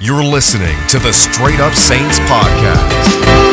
You're listening to the Straight Up Saints Podcast.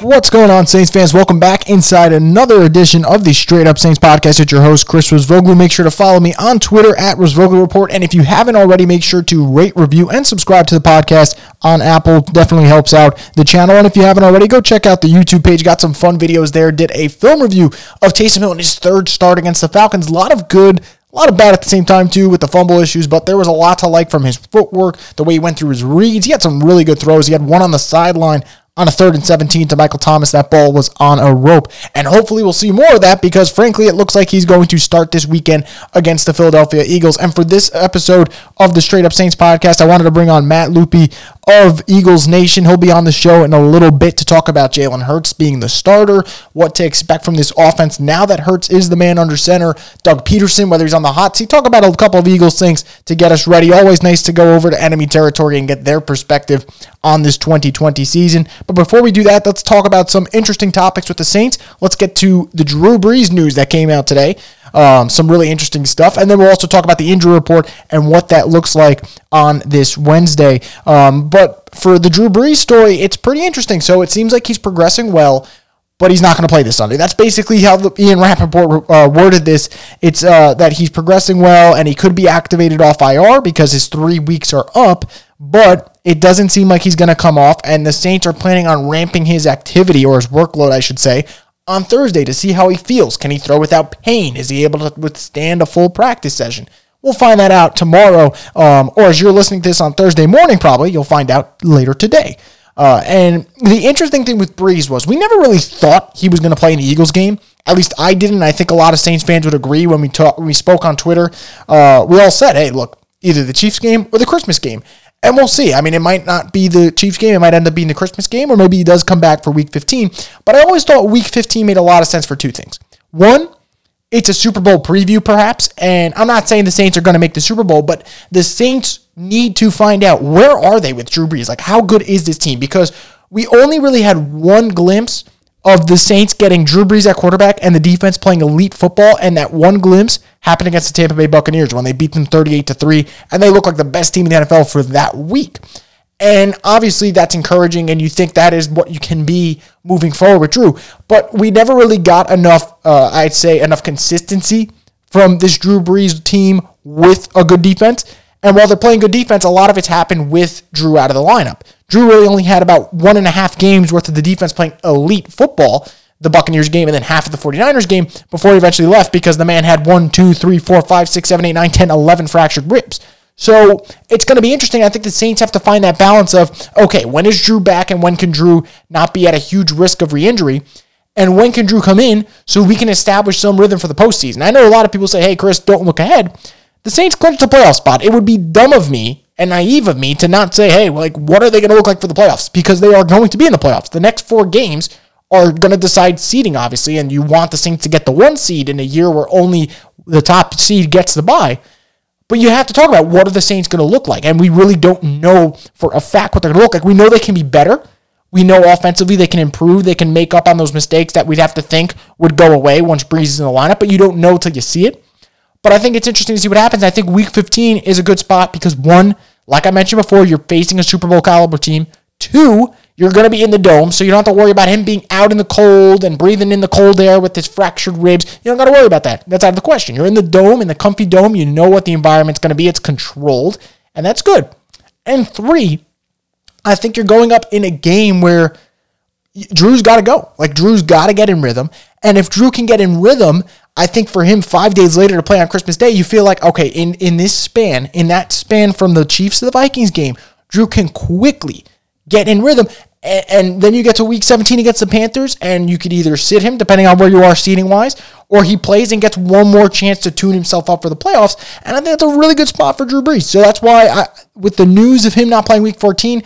What's going on, Saints fans? Welcome back inside another edition of the Straight Up Saints Podcast. It's your host, Chris Rosvoglu. Make sure to follow me on Twitter at Rosvoglu Report. And if you haven't already, make sure to rate, review, and subscribe to the podcast on Apple. Definitely helps out the channel. And if you haven't already, go check out the YouTube page. Got some fun videos there. Did a film review of Taysom Hill in his third start against the Falcons. A lot of good, a lot of bad at the same time, too, with the fumble issues, but there was a lot to like from his footwork, the way he went through his reads. He had some really good throws. He had one on the sideline on a 3rd and 17 to Michael Thomas. That ball was on a rope. And hopefully we'll see more of that because, frankly, it looks like he's going to start this weekend against the Philadelphia Eagles. And for this episode of the Straight Up Saints podcast, I wanted to bring on Matt Lupi of Eagles Nation. He'll be on the show in a little bit to talk about Jalen Hurts being the starter, what to expect from this offense now that Hurts is the man under center, Doug Peterson, whether he's on the hot seat. Talk about a couple of Eagles things to get us ready. Always nice to go over to enemy territory and get their perspective on this 2020 season. But before we do that, let's talk about some interesting topics with the Saints. Let's get to the Drew Brees news that came out today. Some really interesting stuff. And then we'll also talk about the injury report and what that looks like on this Wednesday. But for the Drew Brees story, it's pretty interesting. So it seems like he's progressing well, but he's not going to play this Sunday. That's basically how Ian Rappaport worded this. It's that he's progressing well and he could be activated off IR because his 3 weeks are up, but it doesn't seem like he's going to come off, and the Saints are planning on ramping his activity, or his workload, I should say, on Thursday to see how he feels. Can he throw without pain? Is he able to withstand a full practice session? We'll find that out tomorrow, or as you're listening to this on Thursday morning, probably, you'll find out later today. And the interesting thing with Brees was we never really thought he was going to play in the Eagles game. At least I didn't, and I think a lot of Saints fans would agree when we spoke on Twitter. We all said, hey, look, either the Chiefs game or the Christmas game. And we'll see. I mean, it might not be the Chiefs game. It might end up being the Christmas game, or maybe he does come back for Week 15. But I always thought Week 15 made a lot of sense for two things. One, it's a Super Bowl preview, perhaps. And I'm not saying the Saints are going to make the Super Bowl, but the Saints need to find out, where are they with Drew Brees? Like, how good is this team? Because we only really had one glimpse of the Saints getting Drew Brees at quarterback and the defense playing elite football, and that one glimpse happened against the Tampa Bay Buccaneers when they beat them 38-3, and they look like the best team in the NFL for that week. And obviously that's encouraging, and you think that is what you can be moving forward with Drew. But we never really got enough, I'd say, enough consistency from this Drew Brees team with a good defense. And while they're playing good defense, a lot of it's happened with Drew out of the lineup. Drew really only had about 1.5 games worth of the defense playing elite football, the Buccaneers game and then half of the 49ers game, before he eventually left because the man had 1, 2, 3, 4, 5, 6, 7, 8, 9, 10, 11 fractured ribs. So it's going to be interesting. I think the Saints have to find that balance of, okay, when is Drew back and when can Drew not be at a huge risk of re-injury? And when can Drew come in so we can establish some rhythm for the postseason? I know a lot of people say, hey, Chris, don't look ahead. The Saints clinched a playoff spot. It would be dumb of me and naive of me to not say, hey, like, what are they going to look like for the playoffs? Because they are going to be in the playoffs. The next 4 games are going to decide seeding, obviously, and you want the Saints to get the 1 seed in a year where only the top seed gets the bye. But you have to talk about, what are the Saints going to look like? And we really don't know for a fact what they're going to look like. We know they can be better. We know offensively they can improve. They can make up on those mistakes that we'd have to think would go away once Brees is in the lineup, but you don't know till you see it. But I think it's interesting to see what happens. I think Week 15 is a good spot because, one, like I mentioned before, you're facing a Super Bowl caliber team. 2, you're going to be in the dome, so you don't have to worry about him being out in the cold and breathing in the cold air with his fractured ribs. You don't got to worry about that. That's out of the question. You're in the dome, in the comfy dome. You know what the environment's going to be. It's controlled, and that's good. And 3, I think you're going up in a game where Drew's got to go. Like, Drew's got to get in rhythm. And if Drew can get in rhythm, I think for him, 5 days later to play on Christmas Day, you feel like, okay, in this span, in that span from the Chiefs to the Vikings game, Drew can quickly get in rhythm, and then you get to Week 17 against the Panthers, and you could either sit him, depending on where you are seating-wise, or he plays and gets one more chance to tune himself up for the playoffs, and I think that's a really good spot for Drew Brees. So that's why, with the news of him not playing Week 14,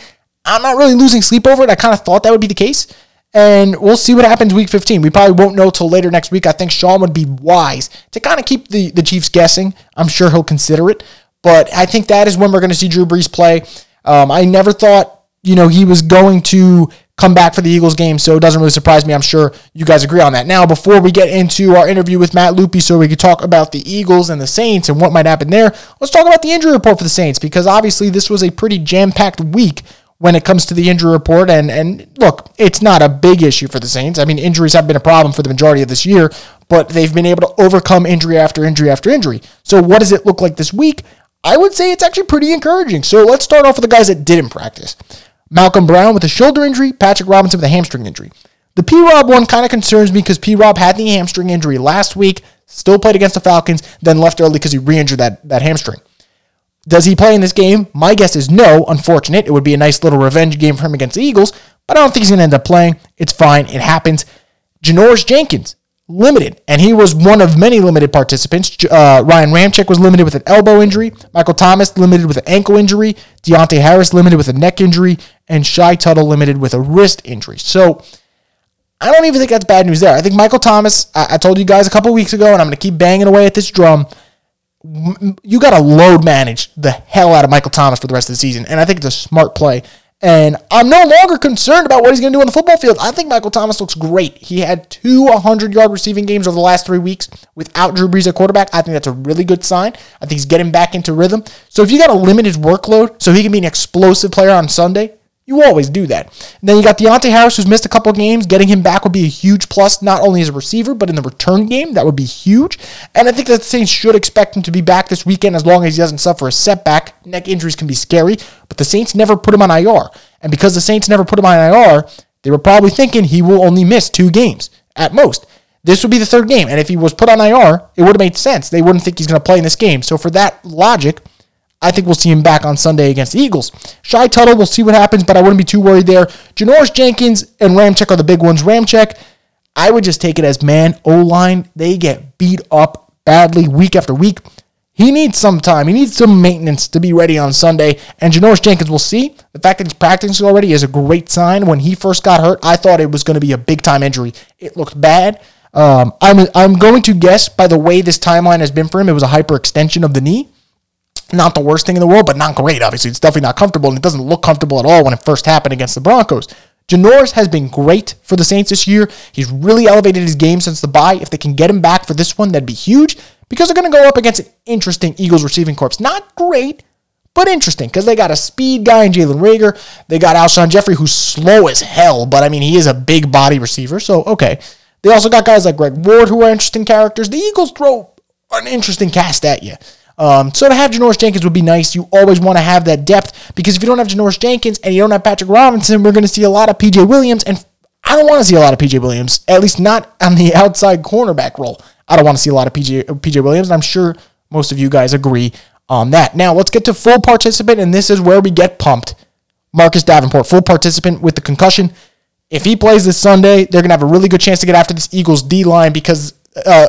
I'm not really losing sleep over it. I kind of thought that would be the case. And we'll see what happens Week 15. We probably won't know till later next week. I think Sean would be wise to kind of keep the Chiefs guessing. I'm sure he'll consider it. But I think that is when we're going to see Drew Brees play. I never thought, you know, he was going to come back for the Eagles game, so it doesn't really surprise me. I'm sure you guys agree on that. Now, before we get into our interview with Matt Lupi, so we could talk about the Eagles and the Saints and what might happen there, let's talk about the injury report for the Saints, because obviously this was a pretty jam-packed week when it comes to the injury report. And look, it's not a big issue for the Saints. I mean, injuries have been a problem for the majority of this year, but they've been able to overcome injury after injury after injury. So what does it look like this week? I would say it's actually pretty encouraging. So let's start off with the guys that didn't practice. Malcolm Brown with a shoulder injury, Patrick Robinson with a hamstring injury. The P-Rob one kind of concerns me because P-Rob had the hamstring injury last week, still played against the Falcons, then left early because he re-injured that hamstring. Does he play in this game? My guess is no, unfortunate. It would be a nice little revenge game for him against the Eagles, but I don't think he's going to end up playing. It's fine. It happens. Janoris Jenkins, limited, and he was one of many limited participants. Ryan Ramczyk was limited with an elbow injury. Michael Thomas, limited with an ankle injury. Deontay Harris, limited with a neck injury. And Shai Tuttle, limited with a wrist injury. So I don't even think that's bad news there. I think Michael Thomas, I told you guys a couple weeks ago, and I'm going to keep banging away at this drum, you got to load manage the hell out of Michael Thomas for the rest of the season. And I think it's a smart play. And I'm no longer concerned about what he's going to do on the football field. I think Michael Thomas looks great. He had 2 100-yard receiving games over the last 3 weeks without Drew Brees at quarterback. I think that's a really good sign. I think he's getting back into rhythm. So if you got to limit his workload so he can be an explosive player on Sunday, you always do that. And then you got Deontay Harris, who's missed a couple games. Getting him back would be a huge plus, not only as a receiver, but in the return game. That would be huge. And I think that the Saints should expect him to be back this weekend as long as he doesn't suffer a setback. Neck injuries can be scary, but the Saints never put him on IR. And because the Saints never put him on IR, they were probably thinking he will only miss 2 games at most. This would be the 3rd game. And if he was put on IR, it would have made sense. They wouldn't think he's going to play in this game. So for that logic, I think we'll see him back on Sunday against the Eagles. Shai Tuttle, we'll see what happens, but I wouldn't be too worried there. Janoris Jenkins and Ramczyk are the big ones. Ramczyk, I would just take it as, man, O-line, they get beat up badly week after week. He needs some time. He needs some maintenance to be ready on Sunday, and Janoris Jenkins, we'll see. The fact that he's practicing already is a great sign. When he first got hurt, I thought it was going to be a big-time injury. It looked bad. I'm going to guess by the way this timeline has been for him, it was a hyperextension of the knee. Not the worst thing in the world, but not great, obviously. It's definitely not comfortable, and it doesn't look comfortable at all when it first happened against the Broncos. Janoris has been great for the Saints this year. He's really elevated his game since the bye. If they can get him back for this one, that'd be huge, because they're going to go up against an interesting Eagles receiving corps. Not great, but interesting, because they got a speed guy in Jalen Reagor. They got Alshon Jeffrey, who's slow as hell, but, I mean, he is a big body receiver, so okay. They also got guys like Greg Ward, who are interesting characters. The Eagles throw an interesting cast at you. So to have Janoris Jenkins would be nice. You always want to have that depth, because if you don't have Janoris Jenkins and you don't have Patrick Robinson, we're going to see a lot of PJ Williams, and I don't want to see a lot of PJ Williams, at least not on the outside cornerback role. I don't want to see a lot of PJ Williams, and I'm sure most of you guys agree on that. Now, let's get to full participant, and this is where we get pumped. Marcus Davenport, full participant with the concussion. If he plays this Sunday, they're going to have a really good chance to get after this Eagles D-line because...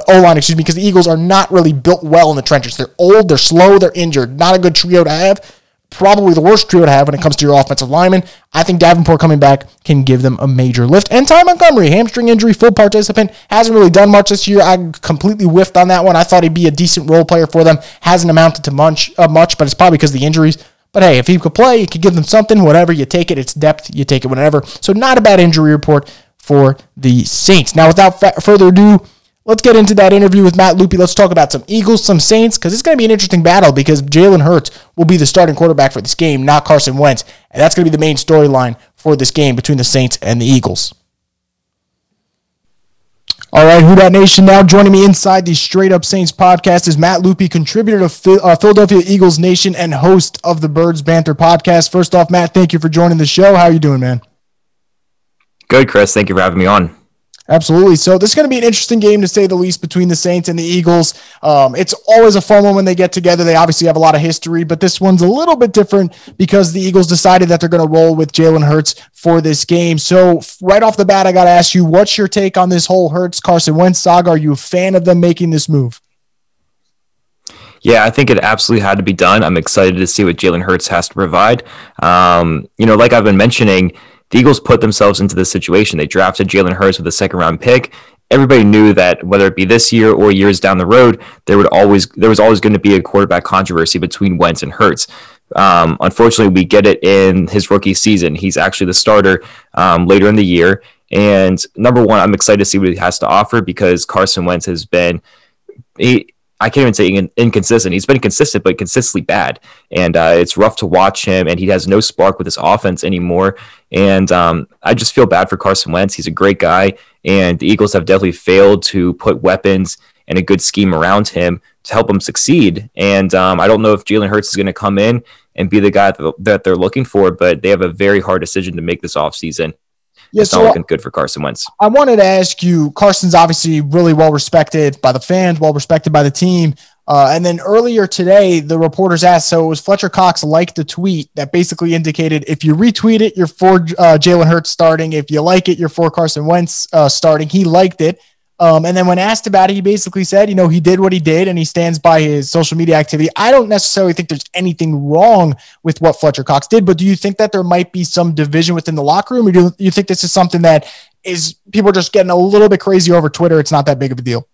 O-line, excuse me, because the Eagles are not really built well in the trenches. They're old, they're slow, they're injured. Not a good trio to have. Probably the worst trio to have when it comes to your offensive linemen. I think Davenport coming back can give them a major lift. And Ty Montgomery, hamstring injury, full participant. Hasn't really done much this year. I completely whiffed on that one. I thought he'd be a decent role player for them. Hasn't amounted to much, but it's probably because of the injuries. But hey, if he could play, he could give them something. Whatever, you take it. It's depth. You take it whenever. So not a bad injury report for the Saints. Now, without further ado, let's get into that interview with Matt Lupi. Let's talk about some Eagles, some Saints, because it's going to be an interesting battle because Jalen Hurts will be the starting quarterback for this game, not Carson Wentz. And that's going to be the main storyline for this game between the Saints and the Eagles. All right, Who Dat Nation, now joining me inside the Straight Up Saints podcast is Matt Lupi, contributor to Philadelphia Eagles Nation and host of the Birds Banter podcast. First off, Matt, thank you for joining the show. How are you doing, man? Good, Chris. Thank you for having me on. Absolutely. So this is going to be an interesting game, to say the least, between the Saints and the Eagles. It's always a fun one when they get together. They obviously have a lot of history, but this one's a little bit different because the Eagles decided that they're going to roll with Jalen Hurts for this game. So right off the bat, I got to ask you, what's your take on this whole Hurts-Carson Wentz saga? Are you a fan of them making this move? Yeah, I think it absolutely had to be done. I'm excited to see what Jalen Hurts has to provide. Like I've been mentioning, the Eagles put themselves into this situation. They drafted Jalen Hurts with a second-round pick. Everybody knew that whether it be this year or years down the road, there was always going to be a quarterback controversy between Wentz and Hurts. Unfortunately, we get it in his rookie season. He's actually the starter later in the year. And number one, I'm excited to see what he has to offer because Carson Wentz has been, I can't even say inconsistent. He's been consistent, but consistently bad. And it's rough to watch him, and he has no spark with his offense anymore. And I just feel bad for Carson Wentz. He's a great guy, and the Eagles have definitely failed to put weapons and a good scheme around him to help him succeed. And I don't know if Jalen Hurts is going to come in and be the guy that they're looking for, but they have a very hard decision to make this offseason. Yes, it's not looking good for Carson Wentz. I wanted to ask you, Carson's obviously really well-respected by the fans, well-respected by the team. And then earlier today, the reporters asked, so it was Fletcher Cox liked a tweet that basically indicated if you retweet it, you're for Jalen Hurts starting. If you like it, you're for Carson Wentz starting. He liked it. And then when asked about it, he basically said, you know, he did what he did and he stands by his social media activity. I don't necessarily think there's anything wrong with what Fletcher Cox did, but do you think that there might be some division within the locker room? Or do you think this is something that is people are just getting a little bit crazy over Twitter? It's not that big of a deal.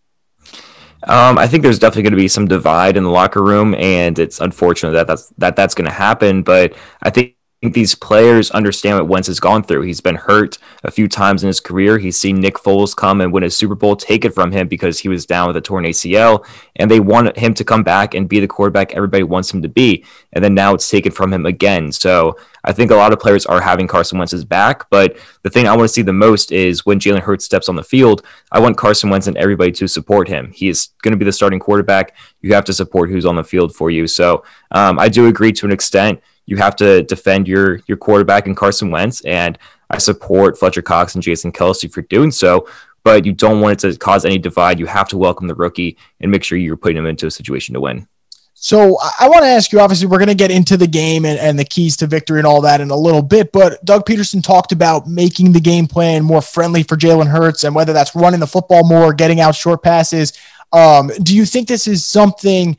I think there's definitely going to be some divide in the locker room, and it's unfortunate that that's going to happen. But I think these players understand what Wentz has gone through. He's been hurt a few times in his career. He's seen Nick Foles come and win a Super Bowl, take it from him because he was down with a torn ACL, and they want him to come back and be the quarterback everybody wants him to be. And then now it's taken from him again. So I think a lot of players are having Carson Wentz's back, but the thing I want to see the most is when Jalen Hurts steps on the field, I want Carson Wentz and everybody to support him. He is going to be the starting quarterback. You have to support who's on the field for you. So I do agree to an extent. You have to defend your quarterback in Carson Wentz, and I support Fletcher Cox and Jason Kelsey for doing so, but you don't want it to cause any divide. You have to welcome the rookie and make sure you're putting him into a situation to win. So I want to ask you, obviously, we're going to get into the game and the keys to victory and all that in a little bit, but Doug Peterson talked about making the game plan more friendly for Jalen Hurts and whether that's running the football more, getting out short passes. Do you think this is something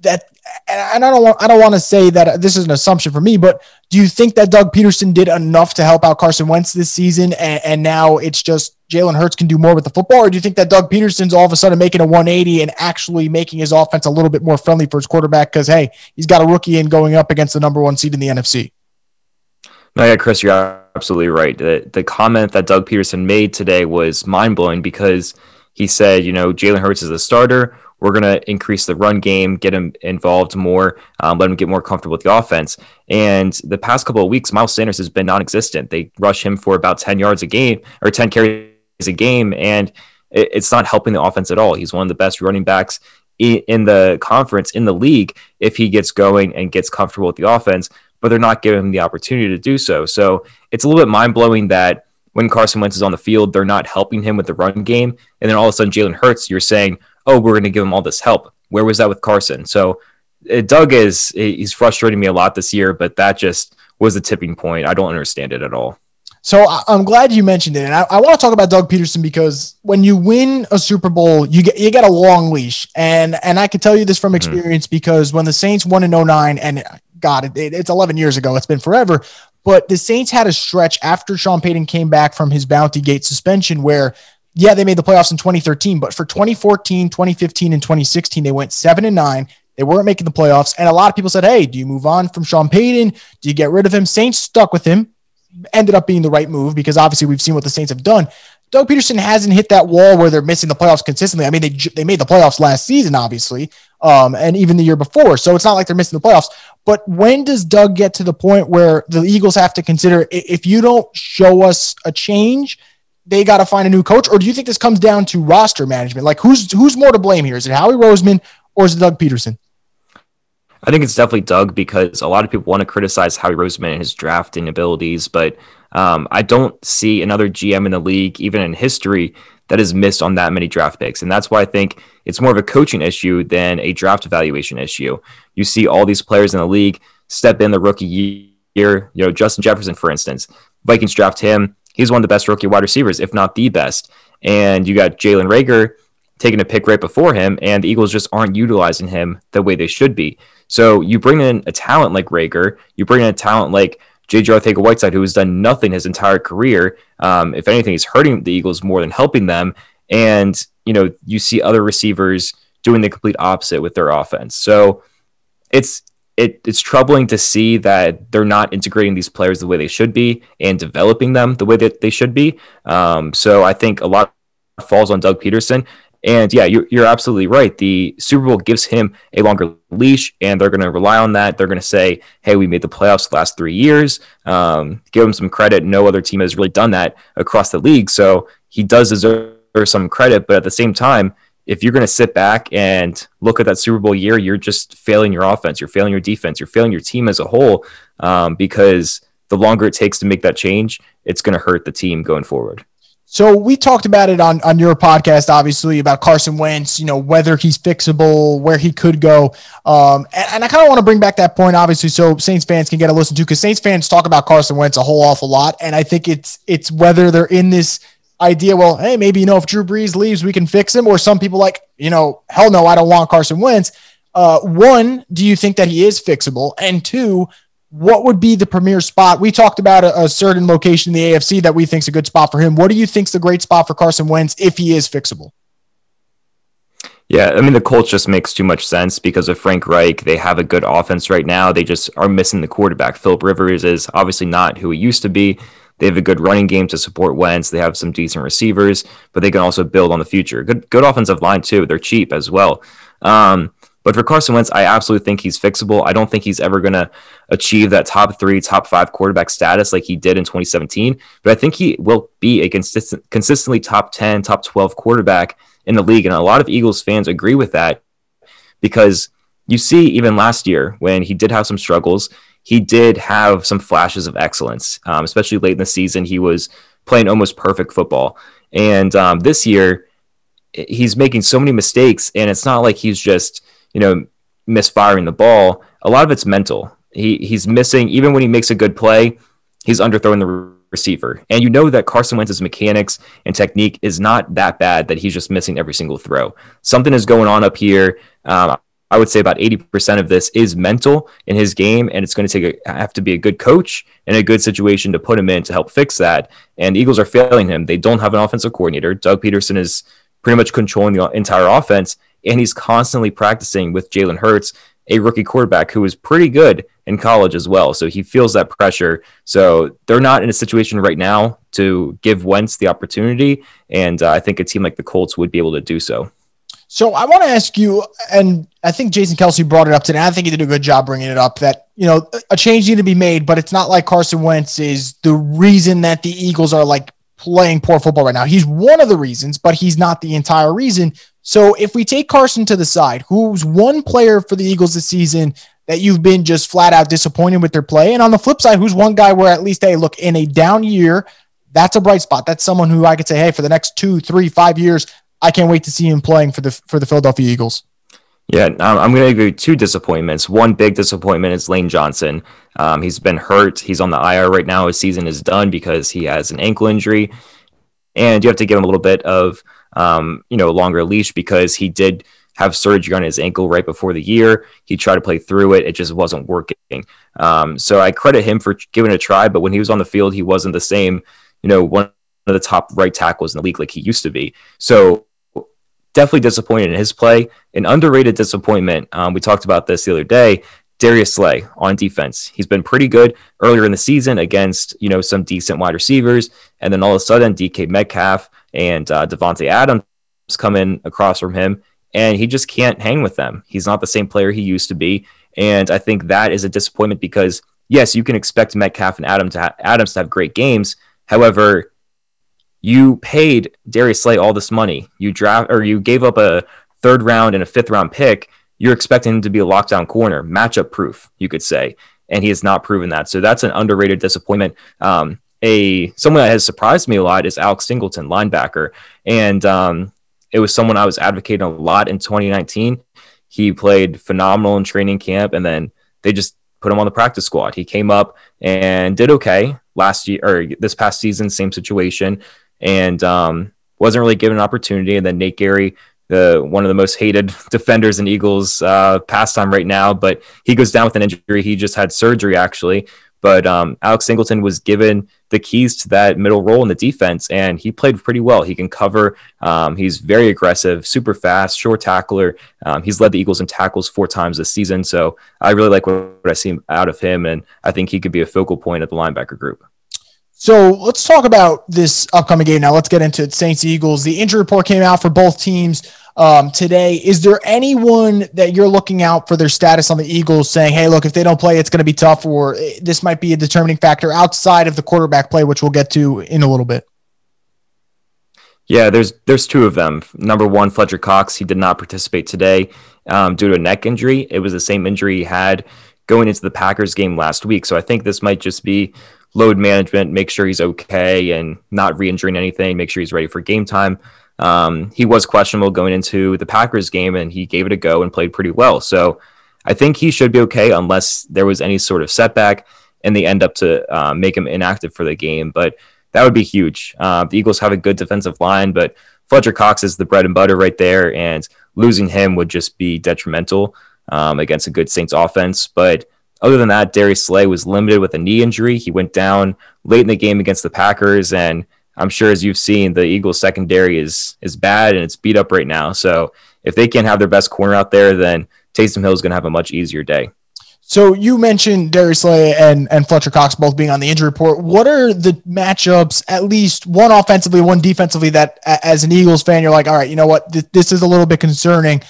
that... And I don't want to say that this is an assumption for me, but do you think that Doug Peterson did enough to help out Carson Wentz this season, and now it's just Jalen Hurts can do more with the football? Or do you think that Doug Peterson's all of a sudden making a 180 and actually making his offense a little bit more friendly for his quarterback because, hey, he's got a rookie in going up against the number one seed in the NFC? No, yeah, Chris, you're absolutely right. The comment that Doug Peterson made today was mind-blowing because he said, you know, Jalen Hurts is the starter. We're going to increase the run game, get him involved more, let him get more comfortable with the offense. And the past couple of weeks, Miles Sanders has been non-existent. They rush him for about 10 yards a game or 10 carries a game, and it's not helping the offense at all. He's one of the best running backs in the conference, in the league, if he gets going and gets comfortable with the offense, but they're not giving him the opportunity to do so. So it's a little bit mind-blowing that when Carson Wentz is on the field, they're not helping him with the run game. And then all of a sudden, Jalen Hurts, you're saying, oh, we're going to give him all this help. Where was that with Carson? So Doug he's frustrating me a lot this year, but that just was the tipping point. I don't understand it at all. So I'm glad you mentioned it. And I want to talk about Doug Peterson because when you win a Super Bowl, you get a long leash. And I can tell you this from experience because when the Saints won in 09, and God, it's 11 years ago. It's been forever. But the Saints had a stretch after Sean Payton came back from his Bounty Gate suspension where yeah, they made the playoffs in 2013, but for 2014, 2015, and 2016, they went 7-9. They weren't making the playoffs. And a lot of people said, hey, do you move on from Sean Payton? Do you get rid of him? Saints stuck with him. Ended up being the right move because obviously we've seen what the Saints have done. Doug Peterson hasn't hit that wall where they're missing the playoffs consistently. I mean, they made the playoffs last season, obviously, and even the year before. So it's not like they're missing the playoffs. But when does Doug get to the point where the Eagles have to consider, if you don't show us a change, they got to find a new coach? Or do you think this comes down to roster management? Like who's more to blame here? Is it Howie Roseman or is it Doug Peterson? I think it's definitely Doug because a lot of people want to criticize Howie Roseman and his drafting abilities, but I don't see another GM in the league, even in history, that has missed on that many draft picks. And that's why I think it's more of a coaching issue than a draft evaluation issue. You see all these players in the league step in the rookie year, you know, Justin Jefferson, for instance, Vikings draft him. He's one of the best rookie wide receivers, if not the best. And you got Jalen Reagor taking a pick right before him, and the Eagles just aren't utilizing him the way they should be. So you bring in a talent like Reagor, you bring in a talent like J.J. Arcega-Whiteside, who has done nothing his entire career. If anything, he's hurting the Eagles more than helping them. And, you know, you see other receivers doing the complete opposite with their offense. So it's it's troubling to see that they're not integrating these players the way they should be and developing them the way that they should be. So I think a lot falls on Doug Peterson. And yeah, you're absolutely right. The Super Bowl gives him a longer leash, and they're going to rely on that. They're going to say, hey, we made the playoffs the last 3 years. Give him some credit. No other team has really done that across the league. So he does deserve some credit. But at the same time, if you're going to sit back and look at that Super Bowl year, you're just failing your offense. You're failing your defense. You're failing your team as a whole, because the longer it takes to make that change, it's going to hurt the team going forward. So we talked about it on your podcast, obviously, about Carson Wentz, you know, whether he's fixable, where he could go. And I kind of want to bring back that point, obviously, so Saints fans can get a listen to, because Saints fans talk about Carson Wentz a whole awful lot. And I think it's whether they're in this idea, well, hey, maybe, you know, if Drew Brees leaves, we can fix him. Or some people like, you know, hell no, I don't want Carson Wentz. One, do you think that he is fixable? And two, what would be the premier spot? We talked about a certain location in the AFC that we think is a good spot for him. What do you think is the great spot for Carson Wentz if he is fixable? Yeah, I mean, the Colts just makes too much sense because of Frank Reich. They have a good offense right now. They just are missing the quarterback. Philip Rivers is obviously not who he used to be. They have a good running game to support Wentz. They have some decent receivers, but they can also build on the future. Good offensive line, too. They're cheap as well. But for Carson Wentz, I absolutely think he's fixable. I don't think he's ever going to achieve that top three, top five quarterback status like he did in 2017. But I think he will be a consistently top 10, top 12 quarterback in the league. And a lot of Eagles fans agree with that, because you see even last year when he did have some struggles, he did have some flashes of excellence, especially late in the season. He was playing almost perfect football. And this year, he's making so many mistakes, and it's not like he's just, you know, misfiring the ball. A lot of it's mental. He's missing, even when he makes a good play, he's underthrowing the receiver. And you know that Carson Wentz's mechanics and technique is not that bad that he's just missing every single throw. Something is going on up here. I would say about 80% of this is mental in his game, and it's going to have to be a good coach and a good situation to put him in to help fix that. And the Eagles are failing him. They don't have an offensive coordinator. Doug Peterson is pretty much controlling the entire offense, and he's constantly practicing with Jalen Hurts, a rookie quarterback who was pretty good in college as well. So he feels that pressure. So they're not in a situation right now to give Wentz the opportunity. And I think a team like the Colts would be able to do so. So I want to ask you, and I think Jason Kelsey brought it up today. I think he did a good job bringing it up, that, you know, a change needed to be made, but it's not like Carson Wentz is the reason that the Eagles are like playing poor football right now. He's one of the reasons, but he's not the entire reason. So if we take Carson to the side, who's one player for the Eagles this season that you've been just flat out disappointed with their play? And on the flip side, who's one guy where at least, hey, look, in a down year, that's a bright spot. That's someone who I could say, hey, for the next 2, 3, 5 years, I can't wait to see him playing for the Philadelphia Eagles. Yeah, I'm going to give you two disappointments. One big disappointment is Lane Johnson. He's been hurt. He's on the IR right now. His season is done because he has an ankle injury. And you have to give him a little bit of longer leash, because he did have surgery on his ankle right before the year. He tried to play through it. It just wasn't working. So I credit him for giving it a try, but when he was on the field, he wasn't the same, you know, one of the top right tackles in the league like he used to be. So definitely disappointed in his play. An underrated disappointment, we talked about this the other day, Darius Slay on defense. He's been pretty good earlier in the season against, you know, some decent wide receivers. And then all of a sudden, DK Metcalf and Devontae Adams come in across from him, and he just can't hang with them. He's not the same player he used to be, and I think that is a disappointment, because yes, you can expect Metcalf and Adams to have great games. However, you paid Darius Slay all this money. You gave up a 3rd round and a 5th round pick. You're expecting him to be a lockdown corner, matchup proof, you could say, and he has not proven that. So that's an underrated disappointment. Someone that has surprised me a lot is Alex Singleton, linebacker. And it was someone I was advocating a lot in 2019. He played phenomenal in training camp, and then they just put him on the practice squad. He came up and did okay last year, or this past season, same situation, and wasn't really given an opportunity. And then Nate Gary, one of the most hated defenders in Eagles pastime right now, but he goes down with an injury. He just had surgery, actually. But Alex Singleton was given the keys to that middle role in the defense, and he played pretty well. He can cover. He's very aggressive, super fast, short tackler. He's led the Eagles in tackles 4 times this season, so I really like what I see out of him, and I think he could be a focal point at the linebacker group. So let's talk about this upcoming game now. Let's get into it. Saints-Eagles. The injury report came out for both teams today. Is there anyone that you're looking out for their status on the Eagles saying, hey, look, if they don't play, it's going to be tough, or this might be a determining factor outside of the quarterback play, which we'll get to in a little bit? Yeah, there's 2 of them. Number 1, Fletcher Cox. He did not participate today due to a neck injury. It was the same injury he had going into the Packers game last week. So I think this might just be load management, make sure he's okay and not re-injuring anything, make sure he's ready for game time. He was questionable going into the Packers game, and he gave it a go and played pretty well. So I think he should be okay unless there was any sort of setback and they end up to make him inactive for the game. But that would be huge. The Eagles have a good defensive line, but Fletcher Cox is the bread and butter right there, and losing him would just be detrimental against a good Saints offense. But other than that, Darius Slay was limited with a knee injury. He went down late in the game against the Packers, and I'm sure, as you've seen, the Eagles secondary is bad and it's beat up right now. So if they can't have their best corner out there, then Taysom Hill is going to have a much easier day. So you mentioned Darius Slay and Fletcher Cox both being on the injury report. What are the matchups, at least one offensively, one defensively, that as an Eagles fan, you're like, all right, you know what, this is a little bit concerning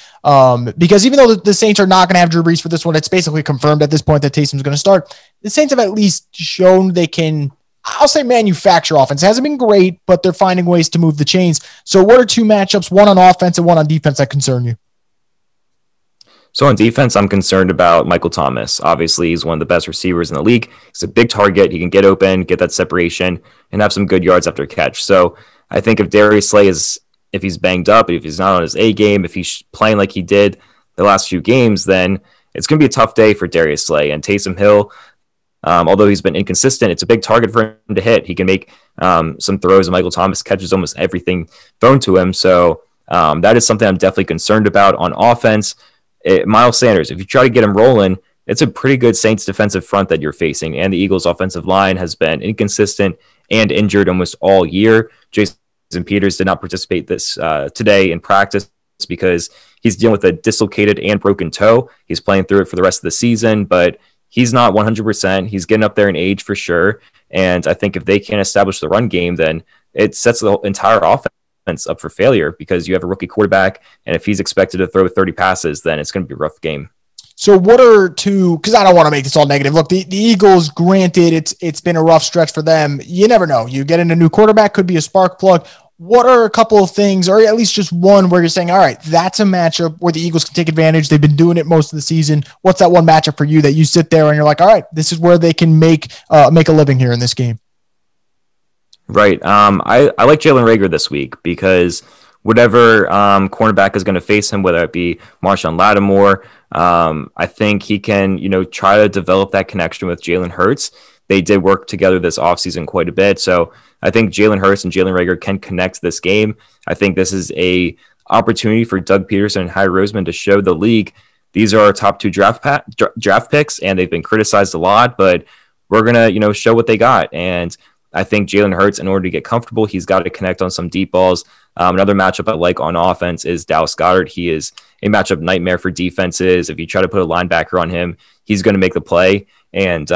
because even though the Saints are not going to have Drew Brees for this one, it's basically confirmed at this point that Taysom's going to start. The Saints have at least shown they can, I'll say, manufacture offense. It hasn't been great, but they're finding ways to move the chains. So what are 2 matchups, one on offense and one on defense, that concern you? So on defense, I'm concerned about Michael Thomas. Obviously, he's one of the best receivers in the league. He's a big target. He can get open, get that separation, and have some good yards after a catch. So I think if Darius Slay is, if he's banged up, if he's not on his A game, if he's playing like he did the last few games, then it's going to be a tough day for Darius Slay. And Taysom Hill, although he's been inconsistent, it's a big target for him to hit. He can make some throws, and Michael Thomas catches almost everything thrown to him. So that is something I'm definitely concerned about on offense. Miles Sanders, if you try to get him rolling, it's a pretty good Saints defensive front that you're facing, and the Eagles' offensive line has been inconsistent and injured almost all year. Jason Peters did not participate this today in practice because he's dealing with a dislocated and broken toe. He's playing through it for the rest of the season, but he's not 100%. He's getting up there in age for sure, and I think if they can't establish the run game, then it sets the entire offense up for failure, because you have a rookie quarterback, and if he's expected to throw 30 passes, then it's going to be a rough game. So what are 2, because I don't want to make this all negative. Look, the Eagles, granted, it's been a rough stretch for them. You never know. You get in a new quarterback, could be a spark plug. What are a couple of things, or at least just one, where you're saying, all right, that's a matchup where the Eagles can take advantage. They've been doing it most of the season. What's that one matchup for you that you sit there and you're like, all right, this is where they can make a living here in this game? Right. I like Jalen Reagor this week because whatever cornerback is going to face him, whether it be Marshawn Lattimore, I think he can, try to develop that connection with Jalen Hurts. They did work together this offseason quite a bit. So I think Jalen Hurts and Jalen Reagor can connect this game. I think this is a opportunity for Doug Peterson and Howie Roseman to show the league these are our top 2 draft picks, and they've been criticized a lot, but we're going to, show what they got. And I think Jalen Hurts, in order to get comfortable, he's got to connect on some deep balls. Another matchup I like on offense is Dallas Goedert. He is a matchup nightmare for defenses. If you try to put a linebacker on him, he's going to make the play. And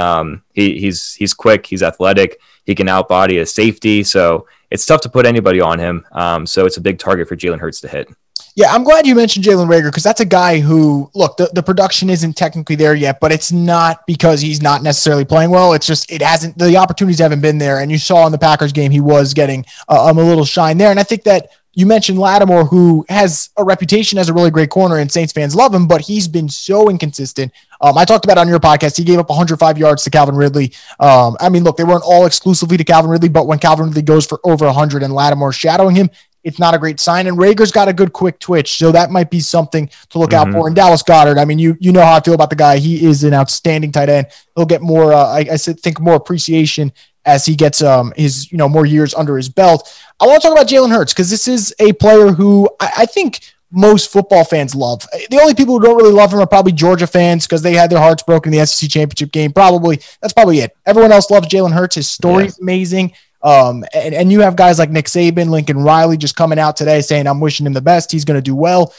he's quick. He's athletic. He can outbody a safety. So it's tough to put anybody on him. So it's a big target for Jalen Hurts to hit. Yeah, I'm glad you mentioned Jalen Reagor, because that's a guy who, look, the production isn't technically there yet, but it's not because he's not necessarily playing well. It's just the opportunities haven't been there. And you saw in the Packers game, he was getting a little shine there. And I think that you mentioned Lattimore, who has a reputation as a really great corner, and Saints fans love him, but he's been so inconsistent. I talked about it on your podcast. He gave up 105 yards to Calvin Ridley. Look, they weren't all exclusively to Calvin Ridley, but when Calvin Ridley goes for over 100 and Lattimore's shadowing him, it's not a great sign, and Rager's got a good quick twitch, so that might be something to look out for. And Dallas Goedert, you know how I feel about the guy. He is an outstanding tight end. He'll get more, I think, more appreciation as he gets his more years under his belt. I want to talk about Jalen Hurts, because this is a player who I think most football fans love. The only people who don't really love him are probably Georgia fans because they had their hearts broken in the SEC championship game. Probably. That's probably it. Everyone else loves Jalen Hurts. His story is amazing. And you have guys like Nick Saban, Lincoln Riley just coming out today saying, I'm wishing him the best. He's going to do well.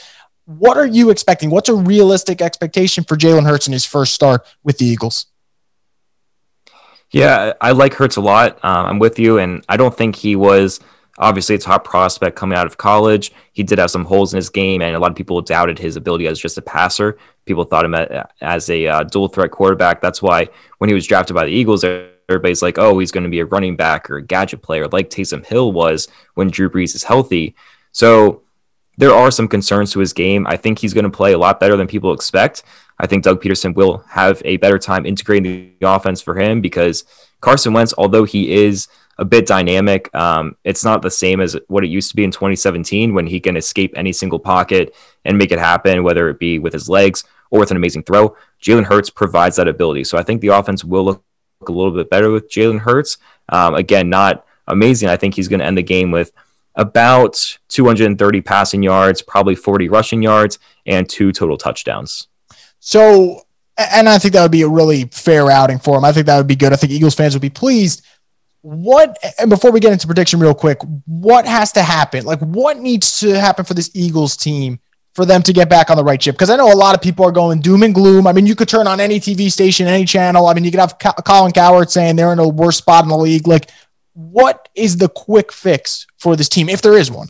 What are you expecting? What's a realistic expectation for Jalen Hurts in his first start with the Eagles? Yeah, I like Hurts a lot. I'm with you, and I don't think he was obviously a top prospect coming out of college. He did have some holes in his game, and a lot of people doubted his ability as just a passer. People thought him as a dual threat quarterback. That's why when he was drafted by the Eagles, everybody's like, oh, he's going to be a running back or a gadget player like Taysom Hill was when Drew Brees is healthy. So there are some concerns to his game. I think he's going to play a lot better than people expect. I think Doug Peterson will have a better time integrating the offense for him because Carson Wentz, although he is a bit dynamic, it's not the same as what it used to be in 2017 when he can escape any single pocket and make it happen, whether it be with his legs or with an amazing throw. Jalen Hurts provides that ability. So I think the offense will look a little bit better with Jalen Hurts. Again, not amazing. I think he's going to end the game with about 230 passing yards, probably 40 rushing yards, and 2 total touchdowns. So, and I think that would be a really fair outing for him. I think that would be good. I think Eagles fans would be pleased. And before we get into prediction real quick, what has to happen? What needs to happen for this Eagles team for them to get back on the right ship? Because I know a lot of people are going doom and gloom. I mean, you could turn on any TV station, any channel. I mean, you could have Colin Cowherd saying they're in the worst spot in the league. What is the quick fix for this team, if there is one?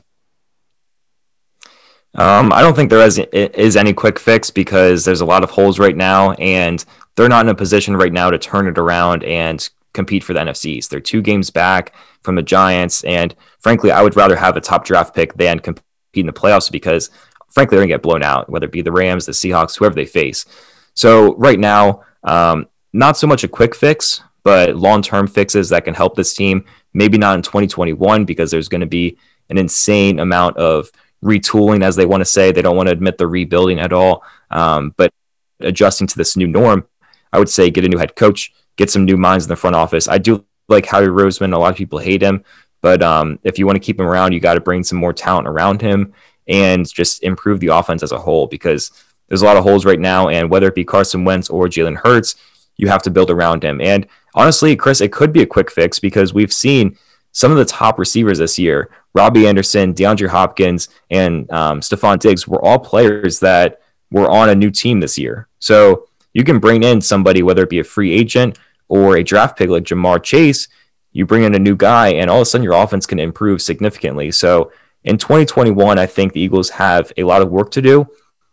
I don't think there is any quick fix because there's a lot of holes right now, and they're not in a position right now to turn it around and compete for the NFCs. They're 2 games back from the Giants, and frankly, I would rather have a top draft pick than compete in the playoffs because, frankly, they're going to get blown out, whether it be the Rams, the Seahawks, whoever they face. So right now, not so much a quick fix, but long-term fixes that can help this team. Maybe not in 2021 because there's going to be an insane amount of retooling, as they want to say. They don't want to admit they're rebuilding at all. But adjusting to this new norm, I would say get a new head coach, get some new minds in the front office. I do like Howie Roseman. A lot of people hate him. But if you want to keep him around, you got to bring some more talent around him and just improve the offense as a whole because there's a lot of holes right now. And whether it be Carson Wentz or Jalen Hurts, you have to build around him. And honestly, Chris, it could be a quick fix because we've seen some of the top receivers this year. Robbie Anderson, DeAndre Hopkins, and Stephon Diggs were all players that were on a new team this year. So you can bring in somebody, whether it be a free agent or a draft pick like Jamar Chase, you bring in a new guy, and all of a sudden your offense can improve significantly. So in 2021, I think the Eagles have a lot of work to do.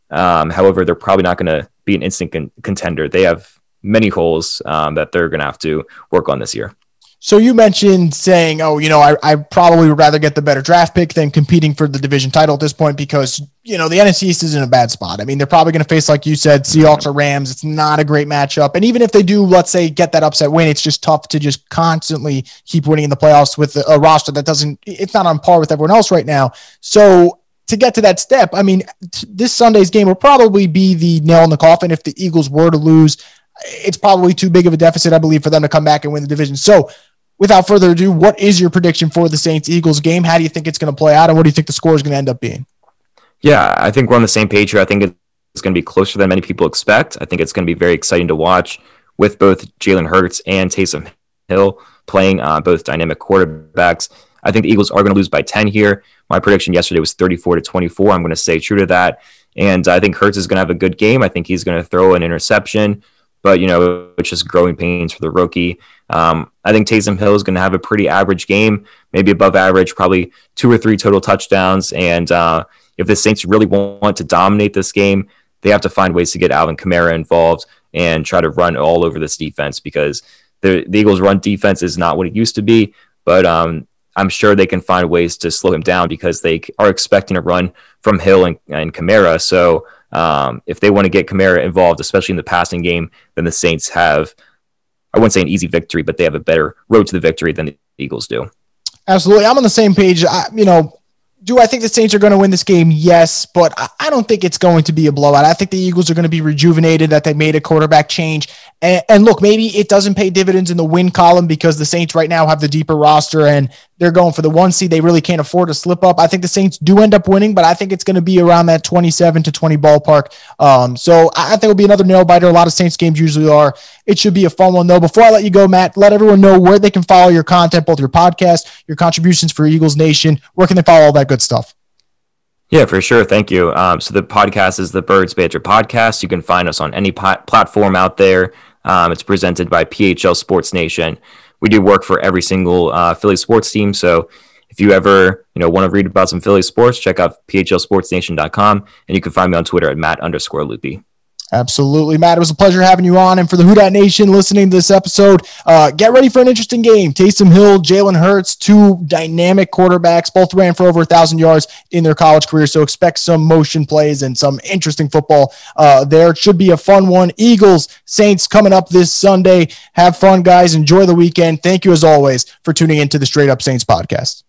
However, they're probably not going to be an instant contender. They have many holes that they're going to have to work on this year. So you mentioned saying, I probably would rather get the better draft pick than competing for the division title at this point because, the NFC East is in a bad spot. I mean, they're probably going to face, like you said, Seahawks or Rams. It's not a great matchup. And even if they do, let's say, get that upset win, it's just tough to just constantly keep winning in the playoffs with a roster that it's not on par with everyone else right now. So to get to that step, I mean, this Sunday's game will probably be the nail in the coffin if the Eagles were to lose. It's probably too big of a deficit, I believe, for them to come back and win the division. So without further ado, what is your prediction for the Saints-Eagles game? How do you think it's going to play out, and what do you think the score is going to end up being? Yeah, I think we're on the same page here. I think it's going to be closer than many people expect. I think it's going to be very exciting to watch with both Jalen Hurts and Taysom Hill playing both dynamic quarterbacks. I think the Eagles are going to lose by 10 here. My prediction yesterday was 34-24. I'm going to stay true to that. And I think Hurts is going to have a good game. I think he's going to throw an interception. But, it's just growing pains for the rookie. I think Taysom Hill is going to have a pretty average game, maybe above average, probably 2 or 3 total touchdowns. And if the Saints really want to dominate this game, they have to find ways to get Alvin Kamara involved and try to run all over this defense because the Eagles' run defense is not what it used to be. But I'm sure they can find ways to slow him down because they are expecting a run from Hill and Kamara. So if they want to get Kamara involved, especially in the passing game, then the Saints have, I wouldn't say an easy victory, but they have a better road to the victory than the Eagles do. Absolutely. I'm on the same page. Do I think the Saints are going to win this game? Yes, but I don't think it's going to be a blowout. I think the Eagles are going to be rejuvenated that they made a quarterback change. And look, maybe it doesn't pay dividends in the win column because the Saints right now have the deeper roster and they're going for the one seed. They really can't afford to slip up. I think the Saints do end up winning, but I think it's going to be around that 27-20 ballpark. So I think it'll be another nail biter. A lot of Saints games usually are. It should be a fun one, though. Before I let you go, Matt, let everyone know where they can follow your content, both your podcast, your contributions for Eagles Nation. Where can they follow all that good stuff? Yeah, for sure. Thank you. So the podcast is the Birds Banter podcast. You can find us on any platform out there. It's presented by PHL Sports Nation. We do work for every single Philly sports team. So if you ever want to read about some Philly sports, check out phlsportsnation.com. And you can find me on Twitter at @Matt_Lupi. Absolutely, Matt. It was a pleasure having you on. And for the Who Dat Nation listening to this episode, get ready for an interesting game. Taysom Hill, Jalen Hurts, two dynamic quarterbacks, both ran for over 1,000 yards in their college career. So expect some motion plays and some interesting football there. It should be a fun one. Eagles, Saints coming up this Sunday. Have fun, guys. Enjoy the weekend. Thank you, as always, for tuning into the Straight Up Saints podcast.